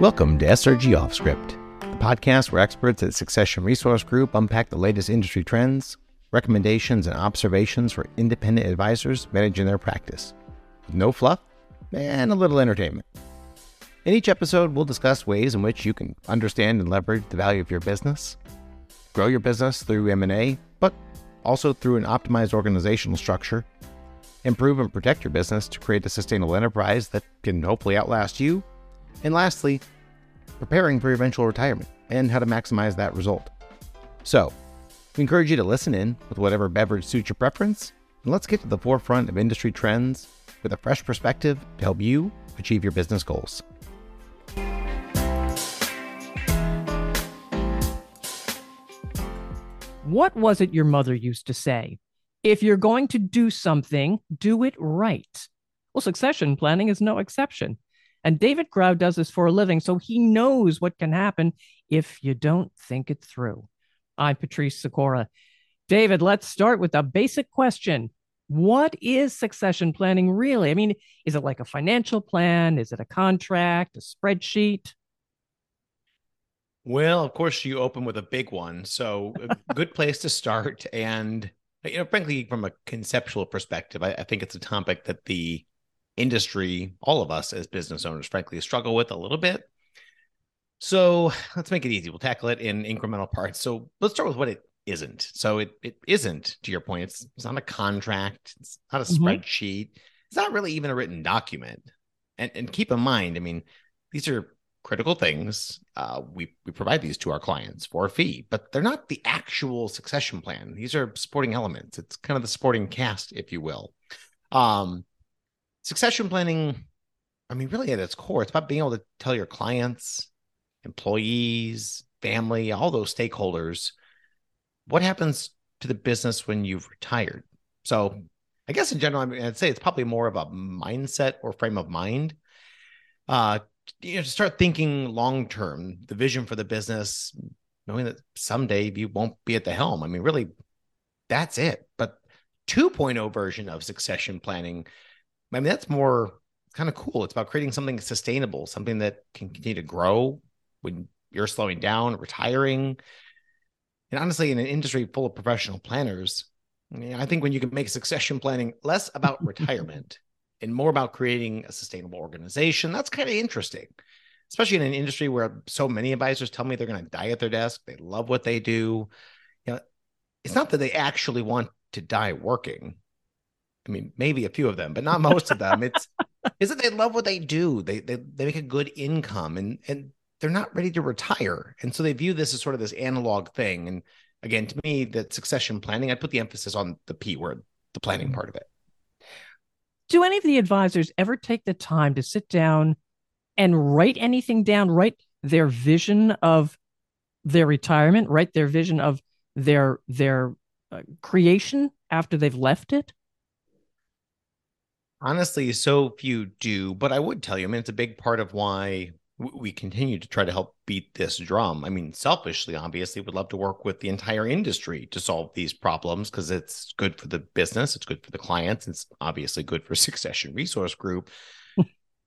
Welcome to SRG Off Script, the podcast where experts at Succession Resource Group unpack the latest industry trends, recommendations, and observations for independent advisors managing their practice, with no fluff and a little entertainment. In each episode, we'll discuss ways in which you can understand and leverage the value of your business, grow your business through M&A, but also through an optimized organizational structure, improve and protect your business to create a sustainable enterprise that can hopefully outlast you, and lastly, preparing for eventual retirement and how to maximize that result. So, we encourage you to listen in with whatever beverage suits your preference, and let's get to the forefront of industry trends with a fresh perspective to help you achieve your business goals. What was it your mother used to say? If you're going to do something, do it right. Well, succession planning is no exception. And David Grau does this for a living, so he knows what can happen if you don't think it through. I'm Patrice Socorro. David, let's start with a basic question. What is succession planning really? I mean, is it like a financial plan? Is it a contract, a spreadsheet? Well, of course, you open with a big one. So a good place to start. And, you know, frankly, from a conceptual perspective, I think it's a topic that the industry, all of us as business owners, frankly, struggle with a little bit. So let's make it easy. We'll tackle it in incremental parts. So let's start with what it isn't. So it isn't, to your point, it's not a contract. It's not a spreadsheet. It's not really even a written document. And keep in mind, I mean, these are critical things. We provide these to our clients for a fee, but they're not the actual succession plan. These are supporting elements. It's kind of the supporting cast, if you will. Succession planning, I mean, really at its core, it's about being able to tell your clients, employees, family, all those stakeholders, what happens to the business when you've retired. So I guess in general, I mean, I'd say it's probably more of a mindset or frame of mind. To start thinking long-term, the vision for the business, knowing that someday you won't be at the helm. I mean, really, that's it. But 2.0 version of succession planning, I mean, that's more kind of cool. It's about creating something sustainable, something that can continue to grow when you're slowing down, retiring. And honestly, in an industry full of professional planners, I think when you can make succession planning less about retirement and more about creating a sustainable organization, that's kind of interesting, especially in an industry where so many advisors tell me they're going to die at their desk. They love what they do. You know, it's not that they actually want to die working. I mean, maybe a few of them, but not most of them. It's that they love what they do. They make a good income and they're not ready to retire. And so they view this as sort of this analog thing. And again, to me, that succession planning, I put the emphasis on the P word, the planning part of it. Do any of the advisors ever take the time to sit down and write anything down, write their vision of their retirement, write their vision of their creation after they've left it? Honestly, so few do, but I would tell you, I mean, it's a big part of why we continue to try to help beat this drum. I mean, selfishly, obviously, would love to work with the entire industry to solve these problems because it's good for the business, it's good for the clients, it's obviously good for Succession Resource Group.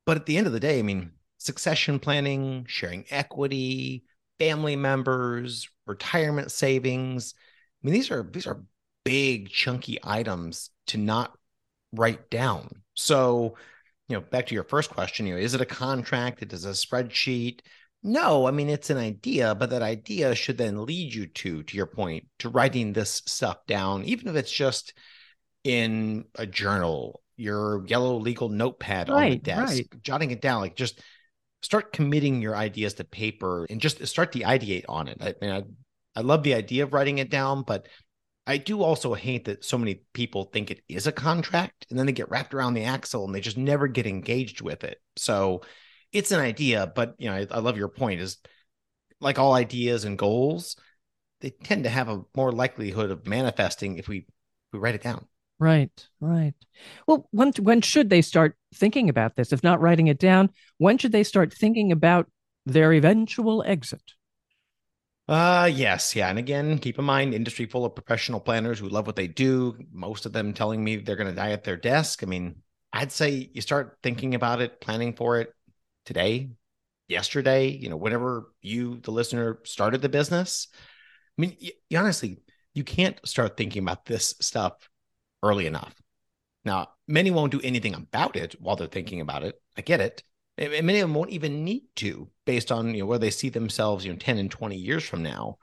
But at the end of the day, I mean, succession planning, sharing equity, family members, retirement savings. I mean, these are big, chunky items to not write down. So, you know, back to your first question, you know, is it a contract? It is a spreadsheet? No, I mean, it's an idea, but that idea should then lead you to your point, to writing this stuff down, even if it's just in a journal, your yellow legal notepad on the desk, jotting it down, like just start committing your ideas to paper and just start to ideate on it. I mean, I love the idea of writing it down, but I do also hate that so many people think it is a contract and then they get wrapped around the axle and they just never get engaged with it. So it's an idea, but you know, I love your point is like all ideas and goals, they tend to have a more likelihood of manifesting if we write it down. Right. Well, when should they start thinking about this? If not writing it down, when should they start thinking about their eventual exit? Yes. Yeah. And again, keep in mind, industry full of professional planners who love what they do. Most of them telling me they're going to die at their desk. I mean, I'd say you start thinking about it, planning for it today. yesterday, whenever you, the listener, started the business. I mean, honestly, you can't start thinking about this stuff early enough. Now, many won't do anything about it while they're thinking about it. I get it. And many of them won't even need to, based on where they see themselves 10 and 20 years from now.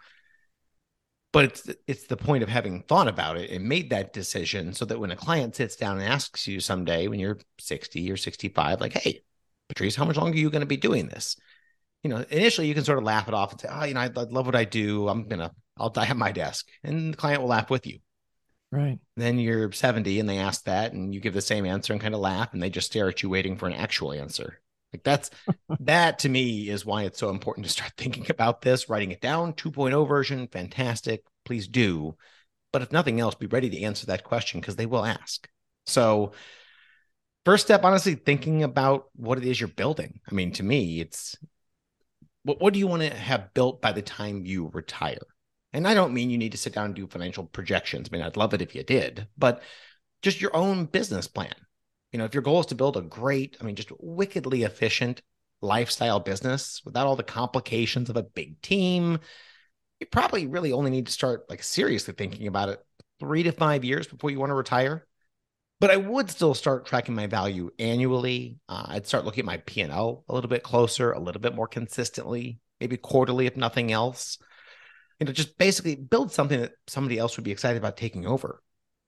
But it's the point of having thought about it and made that decision, so that when a client sits down and asks you someday when you're 60 or 65, like, hey, Patrice, how much longer are you going to be doing this? Initially you can sort of laugh it off and say, oh, I love what I do. I'll die at my desk. And the client will laugh with you. Right. Then you're 70 and they ask that and you give the same answer and kind of laugh, and they just stare at you waiting for an actual answer. Like that to me is why it's so important to start thinking about this, writing it down. 2.0 version. Fantastic. Please do. But if nothing else, be ready to answer that question, because they will ask. So first step, honestly, thinking about what it is you're building. I mean, to me, it's what do you want to have built by the time you retire? And I don't mean you need to sit down and do financial projections. I mean, I'd love it if you did, but just your own business plan. If your goal is to build a great, just wickedly efficient lifestyle business without all the complications of a big team, you probably really only need to start seriously thinking about it 3 to 5 years before you want to retire. But I would still start tracking my value annually. I'd start looking at my P&L a little bit closer, a little bit more consistently, maybe quarterly, if nothing else. Just basically build something that somebody else would be excited about taking over.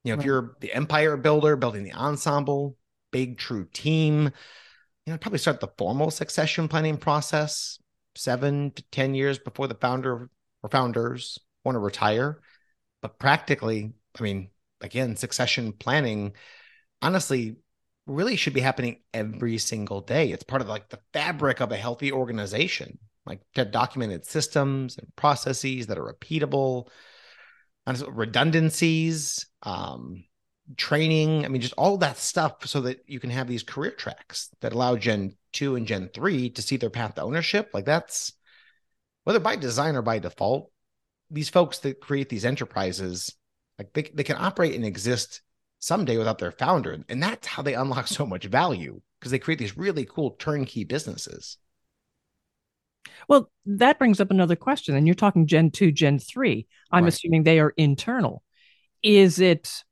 Right. If you're the empire builder, building the ensemble, big true team, probably start the formal succession planning process 7 to 10 years before the founder or founders want to retire. But practically, again, succession planning, honestly, really should be happening every single day. It's part of the fabric of a healthy organization, to have documented systems and processes that are repeatable, redundancies, training, just all that stuff, so that you can have these career tracks that allow Gen 2 and Gen 3 to see their path to ownership. That's, whether by design or by default, these folks that create these enterprises, they can operate and exist someday without their founder. And that's how they unlock so much value, because they create these really cool turnkey businesses. Well, that brings up another question. And you're talking Gen 2, Gen 3. I'm assuming they are internal. Is it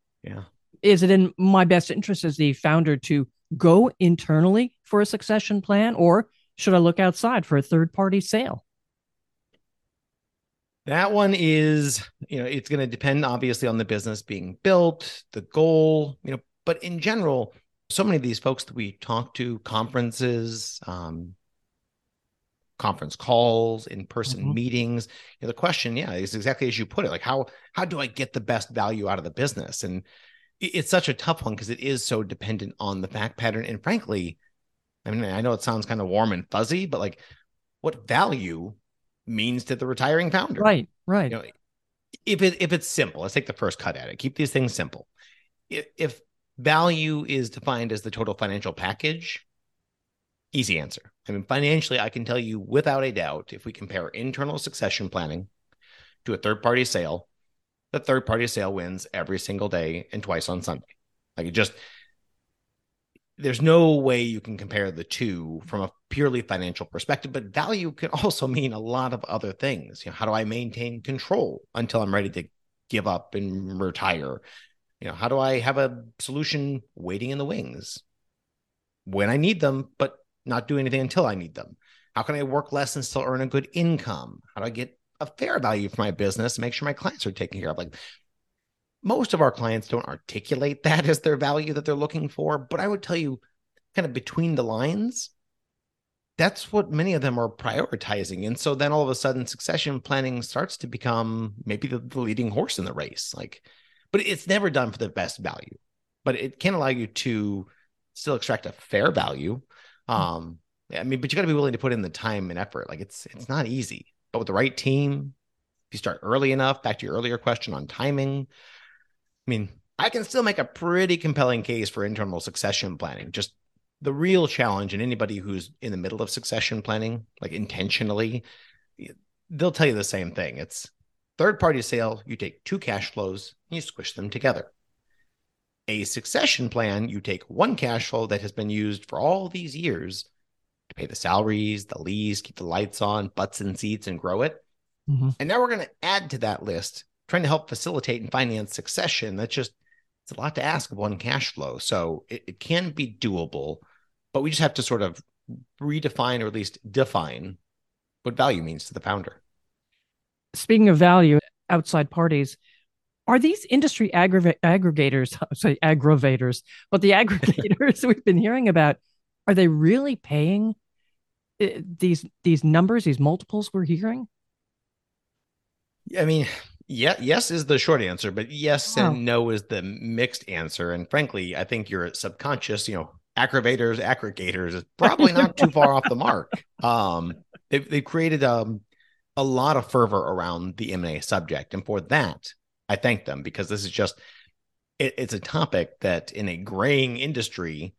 in my best interest as the founder to go internally for a succession plan, or should I look outside for a third-party sale? That one is, it's going to depend obviously on the business being built, the goal, but in general, so many of these folks that we talk to, conferences, conference calls, in-person meetings, the question, is exactly as you put it. How do I get the best value out of the business? And it's such a tough one, because it is so dependent on the fact pattern. And frankly, I know it sounds kind of warm and fuzzy, but what value means to the retiring founder. Right. If it's simple, let's take the first cut at it. Keep these things simple. If value is defined as the total financial package, easy answer. Financially, I can tell you without a doubt, if we compare internal succession planning to a third-party sale, the third-party sale wins every single day and twice on Sunday. There's no way you can compare the two from a purely financial perspective, but value can also mean a lot of other things. How do I maintain control until I'm ready to give up and retire? How do I have a solution waiting in the wings when I need them, but not do anything until I need them? How can I work less and still earn a good income? How do I get a fair value for my business and make sure my clients are taken care of? Most of our clients don't articulate that as their value that they're looking for, but I would tell you, kind of between the lines, that's what many of them are prioritizing. And so then all of a sudden, succession planning starts to become maybe the leading horse in the race. But it's never done for the best value, but it can allow you to still extract a fair value. But you got to be willing to put in the time and effort. It's not easy, but with the right team, if you start early enough, back to your earlier question on timing, I can still make a pretty compelling case for internal succession planning. Just the real challenge, and anybody who's in the middle of succession planning, intentionally, they'll tell you the same thing. It's third-party sale. You take two cash flows and you squish them together. A succession plan, you take one cash flow that has been used for all these years to pay the salaries, the lease, keep the lights on, butts in seats, and grow it. Mm-hmm. And now we're going to add to that list, trying to help facilitate and finance succession. That's just, it's a lot to ask of one cash flow. So it can be doable, but we just have to sort of redefine, or at least define, what value means to the founder. Speaking of value, outside parties, are these industry aggregators we've been hearing about, are they really paying these numbers, these multiples we're hearing? I mean, yeah, yes is the short answer, but yes and no is the mixed answer. And frankly, I think your subconscious, aggregators is probably not too far off the mark. They've created a lot of fervor around the M&A subject. And for that, I thank them, because this is just, it's a topic that in a graying industry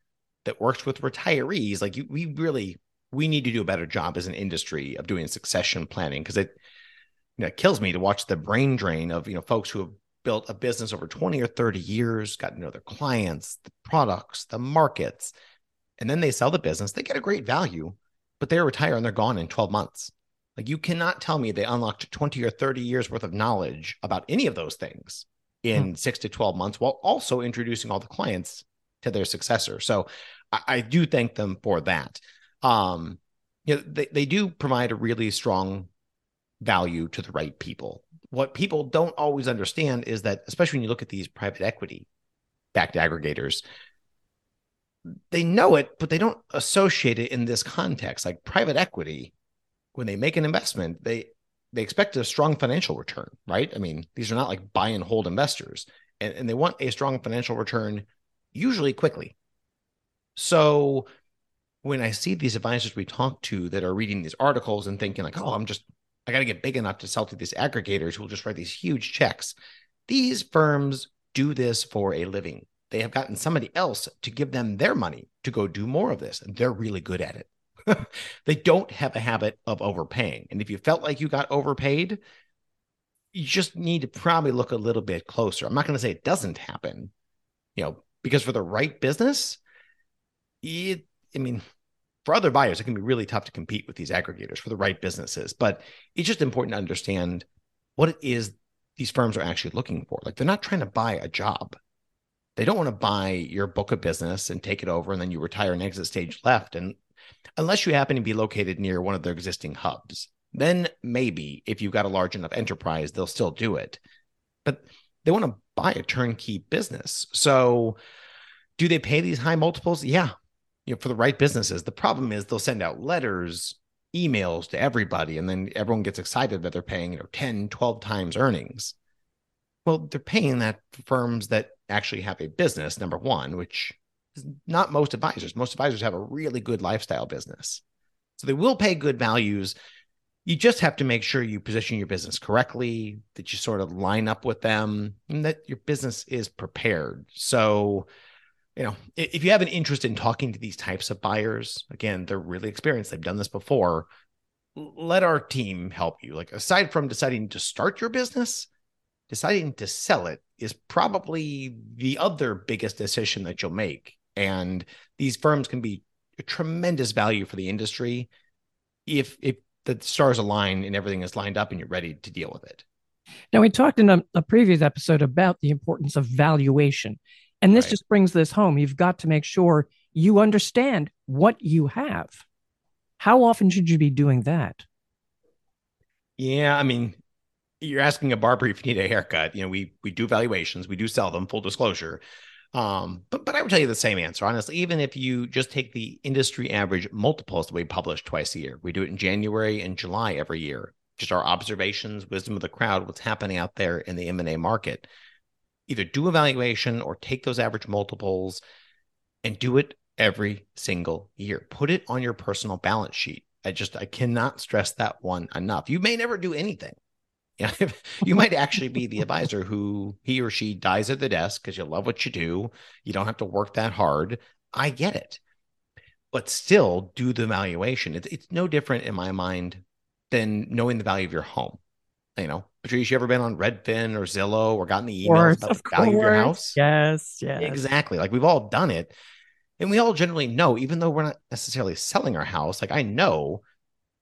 that works with retirees, like we need to do a better job as an industry of doing succession planning, because it kills me to watch the brain drain of, folks who have built a business over 20 or 30 years, got to know their clients, the products, the markets, and then they sell the business. They get a great value, but they retire and they're gone in 12 months. Like, you cannot tell me they unlocked 20 or 30 years worth of knowledge about any of those things in 6 to 12 months, while also introducing all the clients to their successor. So I do thank them for that. They do provide a really strong value to the right people. What people don't always understand is that, especially when you look at these private equity backed aggregators, they know it, but they don't associate it in this context. Like, private equity, when they make an investment, they expect a strong financial return, right? I mean, these are not like buy and hold investors, and they want a strong financial return, usually quickly. So when I see these advisors we talk to that are reading these articles and thinking like, I got to get big enough to sell to these aggregators who will just write these huge checks. These firms do this for a living. They have gotten somebody else to give them their money to go do more of this. And they're really good at it. They don't have a habit of overpaying. And if you felt like you got overpaid, you just need to probably look a little bit closer. I'm not going to say it doesn't happen, because for the right business, for other buyers, it can be really tough to compete with these aggregators for the right businesses. But it's just important to understand what it is these firms are actually looking for. Like, they're not trying to buy a job. They don't want to buy your book of business and take it over, and then you retire and exit stage left. And unless you happen to be located near one of their existing hubs, then maybe if you've got a large enough enterprise, they'll still do it. But they want to buy a turnkey business. So do they pay these high multiples? Yeah. For the right businesses. The problem is they'll send out letters, emails to everybody, and then everyone gets excited that they're paying 10, 12 times earnings. Well, they're paying that for firms that actually have a business, number one, which is not most advisors. Most advisors have a really good lifestyle business. So they will pay good values. You just have to make sure you position your business correctly, that you sort of line up with them, and that your business is prepared. So if you have an interest in talking to these types of buyers, again, they're really experienced. They've done this before. Let our team help you. Like, aside from deciding to start your business, deciding to sell it is probably the other biggest decision that you'll make. And these firms can be a tremendous value for the industry if the stars align and everything is lined up and you're ready to deal with it. Now, we talked in a previous episode about the importance of valuation. And this just brings this home. You've got to make sure you understand what you have. How often should you be doing that? Yeah, you're asking a barber if you need a haircut. We do valuations. We do sell them, full disclosure. But I would tell you the same answer, honestly. Even if you just take the industry average multiples that we publish twice a year, we do it in January and July every year. Just our observations, wisdom of the crowd, what's happening out there in the M&A market. Either do a valuation or take those average multiples and do it every single year. Put it on your personal balance sheet. I cannot stress that one enough. You may never do anything. You might actually be the advisor who he or she dies at the desk because you love what you do. You don't have to work that hard. I get it. But still do the valuation. It's no different in my mind than knowing the value of your home. Patrice, you ever been on Redfin or Zillow or gotten the emails about the value of your house? Yes, yes. Exactly. Like, we've all done it. And we all generally know, even though we're not necessarily selling our house, like I know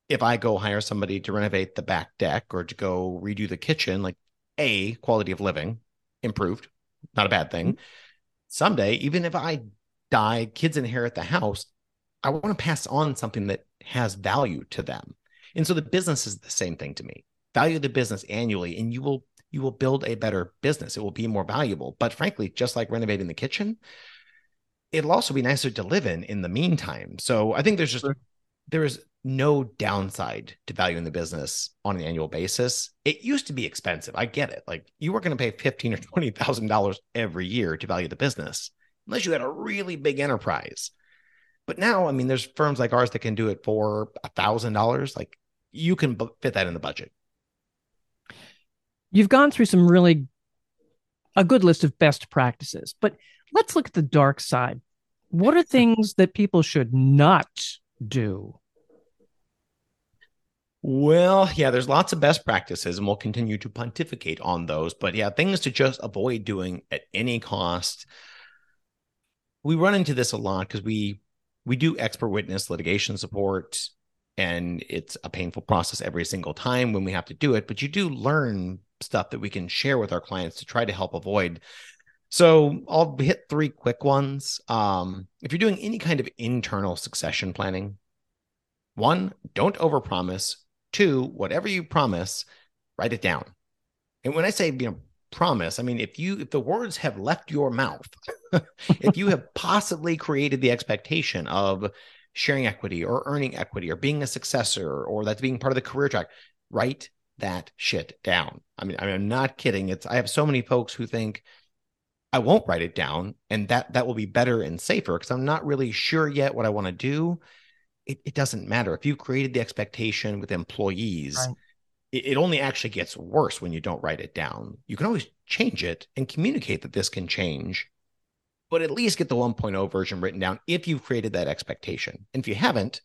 if I go hire somebody to renovate the back deck or to go redo the kitchen, like A, quality of living improved, not a bad thing. Someday, even if I die, kids inherit the house, I want to pass on something that has value to them. And so the business is the same thing to me. Value the business annually and you will build a better business. It will be more valuable. But frankly, just like renovating the kitchen, it'll also be nicer to live in the meantime. So I think there's just, there is no downside to valuing the business on an annual basis. It used to be expensive. I get it. Like you were going to pay $15,000 or $20,000 every year to value the business, unless you had a really big enterprise. But now, I mean, there's firms like ours that can do it for $1,000. Like you can fit that in the budget. You've gone through some really a good list of best practices, but let's look at the dark side. What are things that people should not do? Well, yeah, there's lots of best practices and we'll continue to pontificate on those. But yeah, things to just avoid doing at any cost. We run into this a lot because we do expert witness litigation support, and it's a painful process every single time when we have to do it. But you do learn stuff that we can share with our clients to try to help avoid. So I'll hit three quick ones. If you're doing any kind of internal succession planning, 1, don't overpromise. 2, whatever you promise, write it down. And when I say, promise, I mean, if the words have left your mouth, if you have possibly created the expectation of sharing equity or earning equity or being a successor or that's being part of the career track, write that shit down. I'm not kidding. I have so many folks who think I won't write it down and that will be better and safer because I'm not really sure yet what I want to do. It doesn't matter. If you've created the expectation with employees, right, it only actually gets worse when you don't write it down. You can always change it and communicate that this can change, but at least get the 1.0 version written down if you've created that expectation. And if you haven't,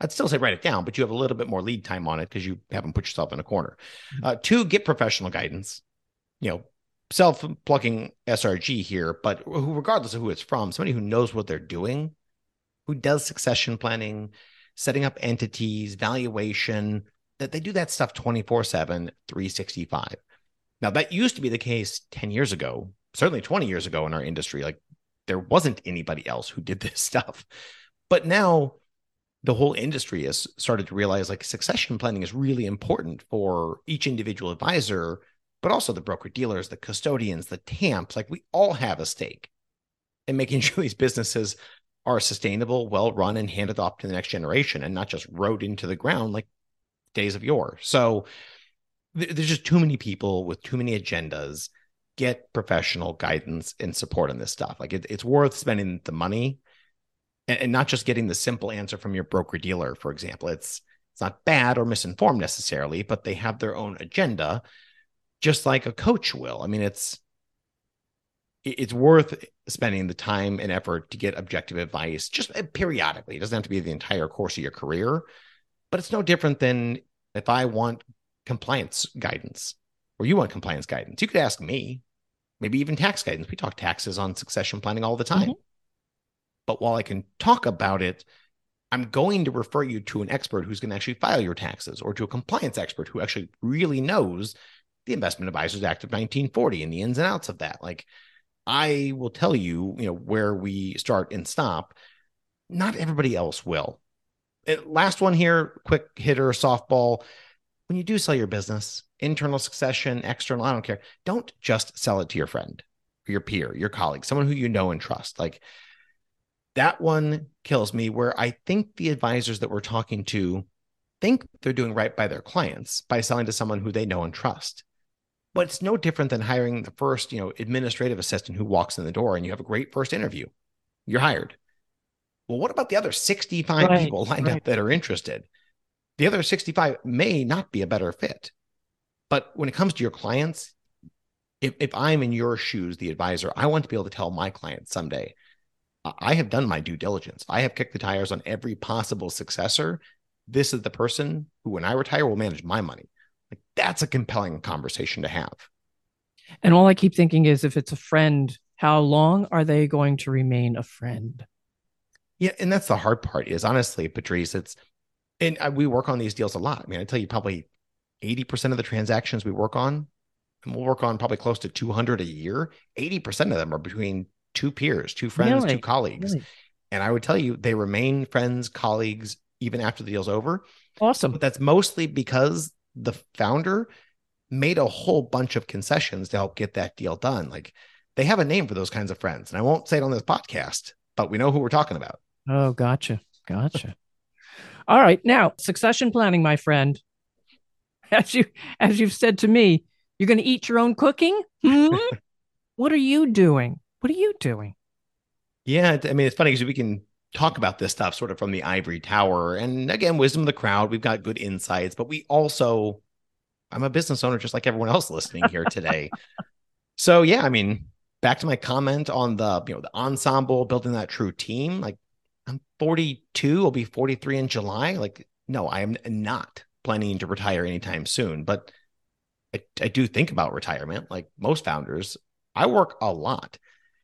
I'd still say write it down, but you have a little bit more lead time on it because you haven't put yourself in a corner. 2, get professional guidance. Self-plugging SRG here, but regardless of who it's from, somebody who knows what they're doing, who does succession planning, setting up entities, valuation, that they do that stuff 24/7, 365. Now, that used to be the case 10 years ago, certainly 20 years ago in our industry. Like there wasn't anybody else who did this stuff. But now the whole industry has started to realize like succession planning is really important for each individual advisor, but also the broker dealers, the custodians, the TAMPs. Like we all have a stake in making sure these businesses are sustainable, well-run, and handed off to the next generation and not just rode into the ground like days of yore. So there's just too many people with too many agendas. Get professional guidance and support on this stuff. Like it's worth spending the money and not just getting the simple answer from your broker dealer, for example. It's not bad or misinformed necessarily, but they have their own agenda just like a coach will. It's worth spending the time and effort to get objective advice just periodically. It doesn't have to be the entire course of your career, but it's no different than if I want compliance guidance or you want compliance guidance. You could ask me, maybe even tax guidance. We talk taxes on succession planning all the time. Mm-hmm. But while I can talk about it, I'm going to refer you to an expert who's going to actually file your taxes or to a compliance expert who actually really knows the Investment Advisers Act of 1940 and the ins and outs of that. Like, I will tell you, where we start and stop. Not everybody else will. And last one here, quick hitter, softball. When you do sell your business, internal succession, external, I don't care. Don't just sell it to your friend, or your peer, your colleague, someone who you know and trust. Like that one kills me, where I think the advisors that we're talking to think they're doing right by their clients by selling to someone who they know and trust. But it's no different than hiring the first, administrative assistant who walks in the door and you have a great first interview. You're hired. Well, what about the other 65 people lined up that are interested? The other 65 may not be a better fit. But when it comes to your clients, if I'm in your shoes, the advisor, I want to be able to tell my clients someday, I have done my due diligence. I have kicked the tires on every possible successor. This is the person who, when I retire, will manage my money. Like that's a compelling conversation to have. And all I keep thinking is if it's a friend, how long are they going to remain a friend? Yeah. And that's the hard part is, honestly, Patrice, we work on these deals a lot. I mean, I tell you, probably 80% of the transactions we work on, and we'll work on probably close to 200 a year, 80% of them are between two peers, two friends, really? Two colleagues. Really? And I would tell you, they remain friends, colleagues, even after the deal's over. Awesome. But that's mostly because the founder made a whole bunch of concessions to help get that deal done. Like, they have a name for those kinds of friends. And I won't say it on this podcast, but we know who we're talking about. Oh, gotcha. Gotcha. All right. Now, succession planning, my friend, as you've said to me, you're going to eat your own cooking? Hmm? What are you doing? What are you doing? Yeah. I mean, it's funny because we can talk about this stuff sort of from the ivory tower. And again, wisdom of the crowd. We've got good insights, but we also, I'm a business owner, just like everyone else listening here today. So yeah, I mean, back to my comment on the ensemble, building that true team. Like, I'm 42, I'll be 43 in July. Like, no, I am not planning to retire anytime soon, but I do think about retirement. Like most founders, I work a lot,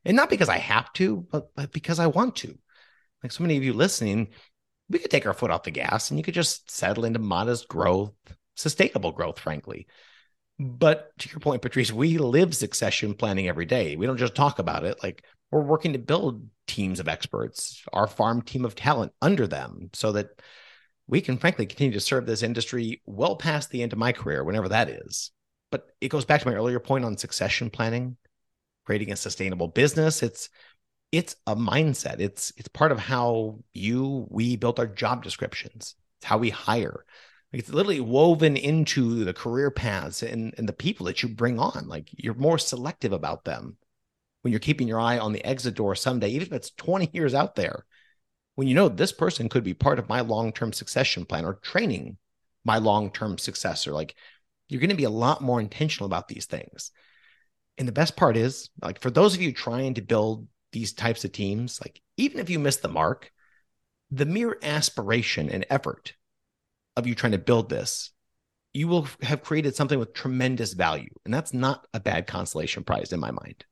and not because I have to, but because I want to. Like so many of you listening, we could take our foot off the gas and you could just settle into modest growth, sustainable growth, frankly. But to your point, Patrice, we live succession planning every day. We don't just talk about it. Like, we're working to build teams of experts, our farm team of talent under them, so that we can frankly continue to serve this industry well past the end of my career, whenever that is. But it goes back to my earlier point on succession planning, creating a sustainable business. It's a mindset. It's part of how we built our job descriptions. It's how we hire. It's literally woven into the career paths and the people that you bring on. Like, you're more selective about them when you're keeping your eye on the exit door someday, even if it's 20 years out there, when you know this person could be part of my long-term succession plan or training my long-term successor. Like, you're going to be a lot more intentional about these things. And the best part is, like, for those of you trying to build these types of teams, like, even if you miss the mark, the mere aspiration and effort of you trying to build this, you will have created something with tremendous value. And that's not a bad consolation prize in my mind.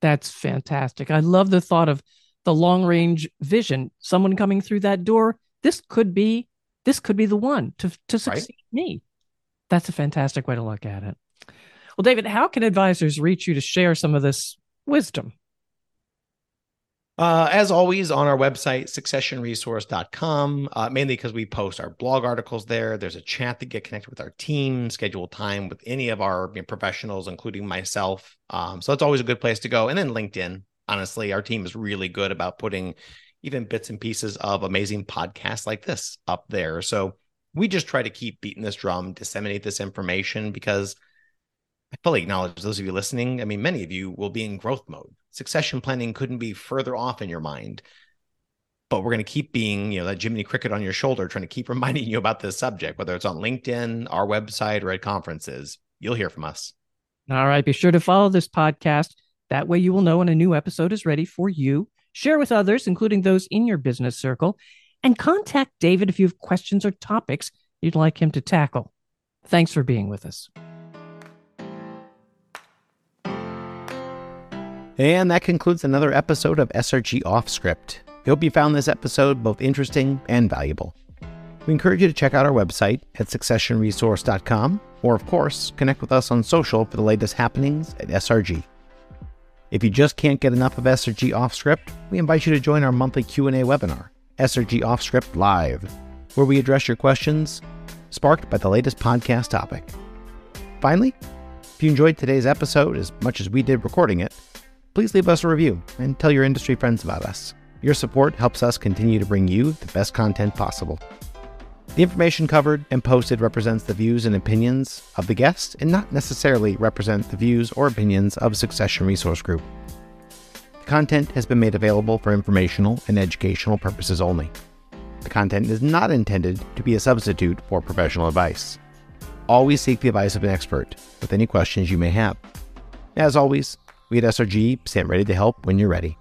That's fantastic. I love the thought of the long range vision, someone coming through that door. This could be the one to succeed me. That's a fantastic way to look at it. Well, David, how can advisors reach you to share some of this wisdom? As always, on our website, successionresource.com, mainly because we post our blog articles there. There's a chat to get connected with our team, schedule time with any of our professionals, including myself. So it's always a good place to go. And then LinkedIn. Honestly, our team is really good about putting even bits and pieces of amazing podcasts like this up there. So we just try to keep beating this drum, disseminate this information, because I fully acknowledge those of you listening. I mean, many of you will be in growth mode. Succession planning couldn't be further off in your mind, but we're going to keep being, that Jiminy Cricket on your shoulder, trying to keep reminding you about this subject, whether it's on LinkedIn, our website, or at conferences. You'll hear from us. All right. Be sure to follow this podcast. That way you will know when a new episode is ready for you. Share with others, including those in your business circle, and contact David if you have questions or topics you'd like him to tackle. Thanks for being with us. And that concludes another episode of SRG Off Script. We hope you found this episode both interesting and valuable. We encourage you to check out our website at successionresource.com, or of course, connect with us on social for the latest happenings at SRG. If you just can't get enough of SRG Off Script, we invite you to join our monthly Q&A webinar, SRG Off Script Live, where we address your questions sparked by the latest podcast topic. Finally, if you enjoyed today's episode as much as we did recording it, please leave us a review and tell your industry friends about us. Your support helps us continue to bring you the best content possible. The information covered and posted represents the views and opinions of the guest and not necessarily represent the views or opinions of Succession Resource Group. The content has been made available for informational and educational purposes only. The content is not intended to be a substitute for professional advice. Always seek the advice of an expert with any questions you may have. As always, we at SRG stand ready to help when you're ready.